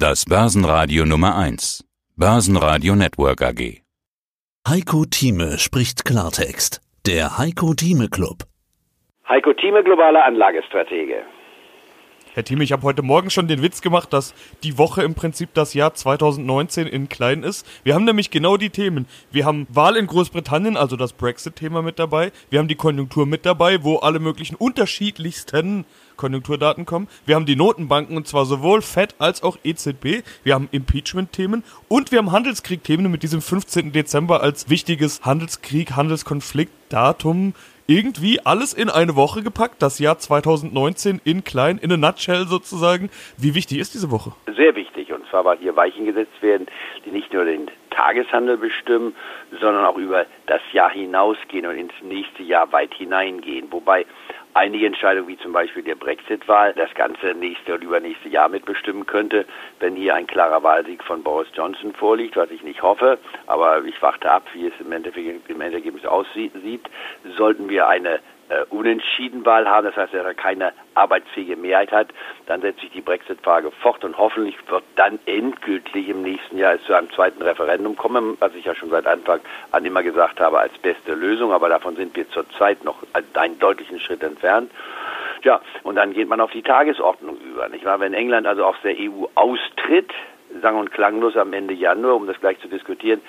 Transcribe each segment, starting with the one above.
Das Börsenradio Nummer 1. Börsenradio Network AG. Heiko Thieme spricht Klartext. Der Heiko Thieme Club. Heiko Thieme, globaler Anlagestratege. Herr Thieme, ich habe heute Morgen schon den Witz gemacht, dass die Woche im Prinzip das Jahr 2019 in klein ist. Wir haben nämlich genau die Themen. Wir haben Wahl in Großbritannien, also das Brexit-Thema mit dabei. Wir haben die Konjunktur mit dabei, wo alle möglichen unterschiedlichsten Konjunkturdaten kommen. Wir haben die Notenbanken, und zwar sowohl FED als auch EZB. Wir haben Impeachment-Themen und wir haben Handelskrieg-Themen mit diesem 15. Dezember als wichtiges Handelskonfliktdatum. Irgendwie alles in eine Woche gepackt, das Jahr 2019 in klein, in a nutshell sozusagen. Wie wichtig ist diese Woche? Sehr wichtig, und zwar weil hier Weichen gesetzt werden, die nicht nur den Tageshandel bestimmen, sondern auch über das Jahr hinausgehen und ins nächste Jahr weit hineingehen. Wobei einige Entscheidungen, wie zum Beispiel der Brexit-Wahl, das ganze nächste und übernächste Jahr mitbestimmen könnte, wenn hier ein klarer Wahlsieg von Boris Johnson vorliegt, was ich nicht hoffe, aber ich warte ab, wie es im Endergebnis aussieht. Sollten wir eine Unentschieden-Wahl haben, das heißt, wenn er keine arbeitsfähige Mehrheit hat, dann setzt sich die Brexit-Frage fort und hoffentlich wird dann endgültig im nächsten Jahr es zu einem zweiten Referendum kommen, was ich ja schon seit Anfang an immer gesagt habe, als beste Lösung, aber davon sind wir zurzeit noch einen deutlichen Schritt entfernt. Ja, und dann geht man auf die Tagesordnung über, nicht wahr? Wenn England also aus der EU austritt, sang- und klanglos am Ende Januar, um das gleich zu diskutieren,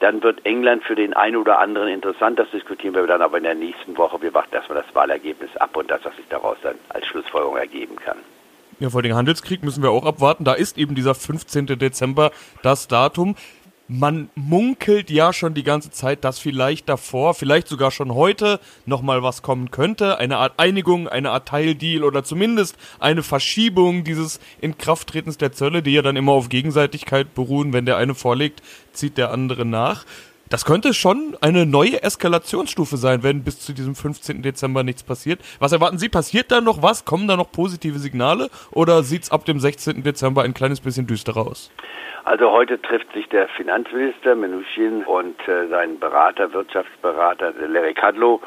dann wird England für den einen oder anderen interessant. Das diskutieren wir dann aber in der nächsten Woche. Wir warten erstmal das Wahlergebnis ab und das, was sich daraus dann als Schlussfolgerung ergeben kann. Ja, vor dem Handelskrieg müssen wir auch abwarten. Da ist eben dieser 15. Dezember das Datum. Man munkelt ja schon die ganze Zeit, dass vielleicht davor, vielleicht sogar schon heute nochmal was kommen könnte. Eine Art Einigung, eine Art Teildeal oder zumindest eine Verschiebung dieses Inkrafttretens der Zölle, die ja dann immer auf Gegenseitigkeit beruhen. Wenn der eine vorlegt, zieht der andere nach. Das könnte schon eine neue Eskalationsstufe sein, wenn bis zu diesem 15. Dezember nichts passiert. Was erwarten Sie? Passiert da noch was? Kommen da noch positive Signale? Oder sieht es ab dem 16. Dezember ein kleines bisschen düsterer aus? Also heute trifft sich der Finanzminister Mnuchin und sein Berater, Wirtschaftsberater Larry Kudlow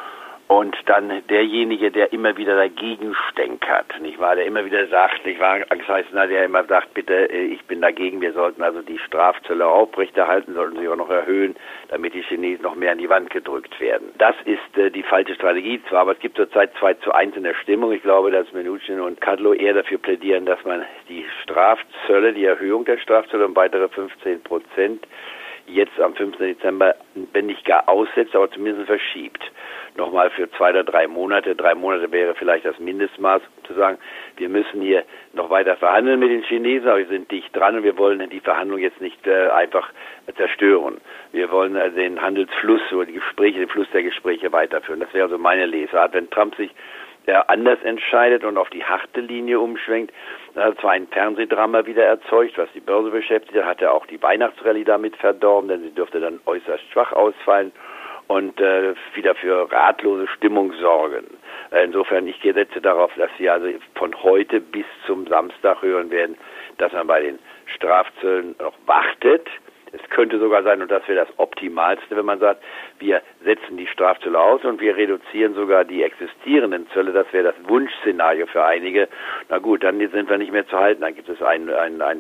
und dann derjenige, der immer wieder dagegen stänkert, nicht wahr? Der immer wieder sagt, nicht wahr? Angst heißt, der immer sagt, bitte, ich bin dagegen, wir sollten also die Strafzölle aufrechterhalten, sollten sie auch noch erhöhen, damit die Chinesen noch mehr an die Wand gedrückt werden. Das ist die falsche Strategie zwar, aber es gibt zurzeit 2:1 in der Stimmung. Ich glaube, dass Mnuchin und Kudlow eher dafür plädieren, dass man die Strafzölle, die Erhöhung der Strafzölle um weitere 15% jetzt am 15. Dezember, wenn nicht gar aussetzt, aber zumindest verschiebt. Nochmal für 2 oder 3 Monate. 3 Monate wäre vielleicht das Mindestmaß, um zu sagen, wir müssen hier noch weiter verhandeln mit den Chinesen, aber wir sind dicht dran und wir wollen die Verhandlung jetzt nicht einfach zerstören. Wir wollen den Handelsfluss oder die Gespräche, den Fluss der Gespräche weiterführen. Das wäre also meine Lesart. Wenn Trump sich anders entscheidet und auf die harte Linie umschwenkt, hat zwar ein Fernsehdrama wieder erzeugt, was die Börse beschäftigt, hat er auch die Weihnachtsrallye damit verdorben, denn sie dürfte dann äußerst schwach ausfallen und wieder für ratlose Stimmung sorgen. Insofern, ich setze darauf, dass wir also von heute bis zum Samstag hören werden, dass man bei den Strafzöllen noch wartet. Es könnte sogar sein, und das wäre das Optimalste, wenn man sagt, wir setzen die Strafzölle aus und wir reduzieren sogar die existierenden Zölle. Das wäre das Wunschszenario für einige. Na gut, dann sind wir nicht mehr zu halten. Dann gibt es ein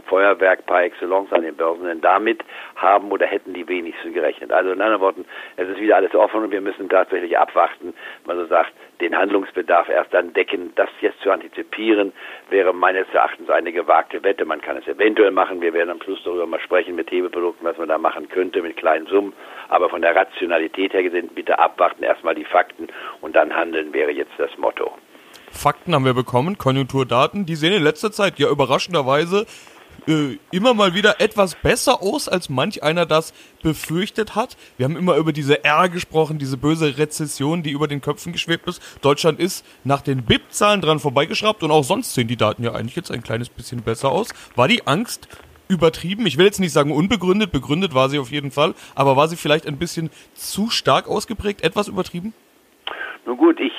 Feuerwerk par excellence an den Börsen. Denn damit haben oder hätten die wenigsten gerechnet. Also in anderen Worten, es ist wieder alles offen und wir müssen tatsächlich abwarten. Man so sagt, den Handlungsbedarf erst dann decken. Das jetzt zu antizipieren, wäre meines Erachtens eine gewagte Wette. Man kann es eventuell machen. Wir werden am Schluss darüber mal sprechen mit Hebeprodukten, was man da machen könnte mit kleinen Summen. Aber von der Rationalität her gesehen, bitte abwarten, erstmal die Fakten und dann handeln wäre jetzt das Motto. Fakten haben wir bekommen, Konjunkturdaten, die sehen in letzter Zeit ja überraschenderweise immer mal wieder etwas besser aus, als manch einer das befürchtet hat. Wir haben immer über diese R gesprochen, diese böse Rezession, die über den Köpfen geschwebt ist. Deutschland ist nach den BIP-Zahlen dran vorbeigeschraubt und auch sonst sehen die Daten ja eigentlich jetzt ein kleines bisschen besser aus. War die Angst übertrieben? Ich will jetzt nicht sagen unbegründet, begründet war sie auf jeden Fall, aber war sie vielleicht ein bisschen zu stark ausgeprägt, etwas übertrieben? Nun gut, ich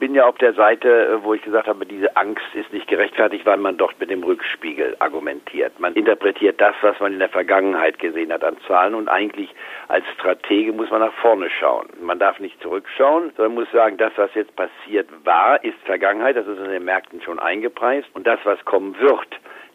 bin ja auf der Seite, wo ich gesagt habe, diese Angst ist nicht gerechtfertigt, weil man doch mit dem Rückspiegel argumentiert. Man interpretiert das, was man in der Vergangenheit gesehen hat an Zahlen und eigentlich als Stratege muss man nach vorne schauen. Man darf nicht zurückschauen, sondern muss sagen, das, was jetzt passiert war, ist Vergangenheit, das ist in den Märkten schon eingepreist und das, was kommen wird,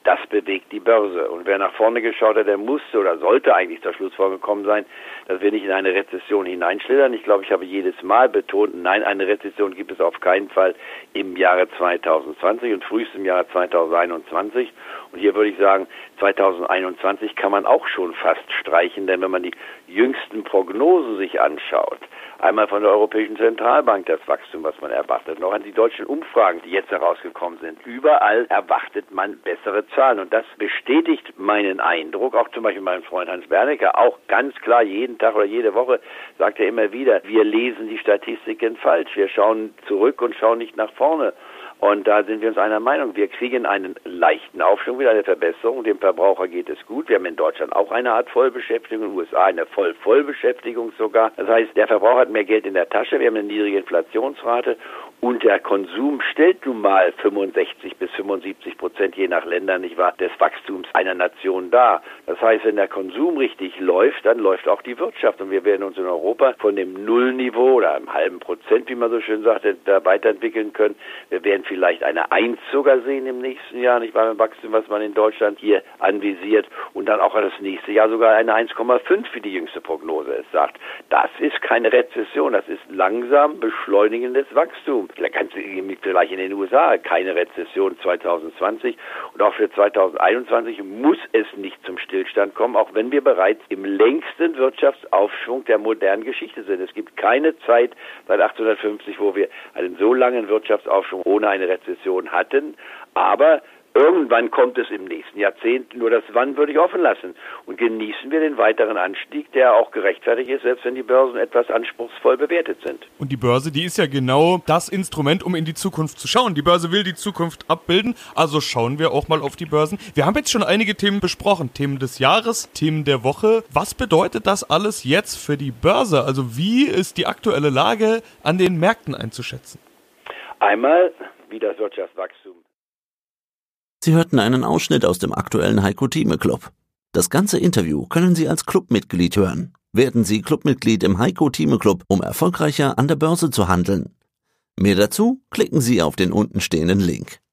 Das bewegt die Börse. Und wer nach vorne geschaut hat, der musste oder sollte eigentlich zur Schlussfolgerung gekommen sein, dass wir nicht in eine Rezession hineinschlittern. Ich glaube, ich habe jedes Mal betont, nein, eine Rezession gibt es auf keinen Fall im Jahre 2020 und frühestens im Jahre 2021. Und hier würde ich sagen, 2021 kann man auch schon fast streichen, denn wenn man die jüngsten Prognosen sich anschaut, einmal von der Europäischen Zentralbank das Wachstum, was man erwartet, noch an die deutschen Umfragen, die jetzt herausgekommen sind, überall erwartet man bessere Zahlen. Und das bestätigt meinen Eindruck, auch zum Beispiel mein Freund Hans Bernecker, auch ganz klar jeden Tag oder jede Woche sagt er immer wieder, wir lesen die Statistiken falsch, wir schauen zurück und schauen nicht nach vorne. Und da sind wir uns einer Meinung. Wir kriegen einen leichten Aufschwung, wieder eine Verbesserung. Dem Verbraucher geht es gut. Wir haben in Deutschland auch eine Art Vollbeschäftigung, in den USA eine Vollbeschäftigung sogar. Das heißt, der Verbraucher hat mehr Geld in der Tasche. Wir haben eine niedrige Inflationsrate. Und der Konsum stellt nun mal 65-75%, je nach Ländern, nicht wahr, des Wachstums einer Nation dar. Das heißt, wenn der Konsum richtig läuft, dann läuft auch die Wirtschaft. Und wir werden uns in Europa von dem Nullniveau oder einem halben Prozent, wie man so schön sagt, weiterentwickeln können. Wir werden vielleicht eine 1 sogar sehen im nächsten Jahr, nicht wahr, beim Wachstum, was man in Deutschland hier anvisiert, und dann auch das nächste Jahr sogar eine 1,5, wie die jüngste Prognose es sagt. Das ist keine Rezession, das ist langsam beschleunigendes Wachstum. Vielleicht in den USA keine Rezession 2020 und auch für 2021 muss es nicht zum Stillstand kommen, auch wenn wir bereits im längsten Wirtschaftsaufschwung der modernen Geschichte sind. Es gibt keine Zeit seit 1850, wo wir einen so langen Wirtschaftsaufschwung ohne eine Rezession hatten, aber irgendwann kommt es im nächsten Jahrzehnt, nur das Wann würde ich offen lassen. Und genießen wir den weiteren Anstieg, der auch gerechtfertigt ist, selbst wenn die Börsen etwas anspruchsvoll bewertet sind. Und die Börse, die ist ja genau das Instrument, um in die Zukunft zu schauen. Die Börse will die Zukunft abbilden, also schauen wir auch mal auf die Börsen. Wir haben jetzt schon einige Themen besprochen, Themen des Jahres, Themen der Woche. Was bedeutet das alles jetzt für die Börse? Also wie ist die aktuelle Lage an den Märkten einzuschätzen? Einmal wie das Wirtschaftswachstum. Sie hörten einen Ausschnitt aus dem aktuellen Heiko Thieme Club. Das ganze Interview können Sie als Clubmitglied hören. Werden Sie Clubmitglied im Heiko Thieme Club, um erfolgreicher an der Börse zu handeln. Mehr dazu klicken Sie auf den untenstehenden Link.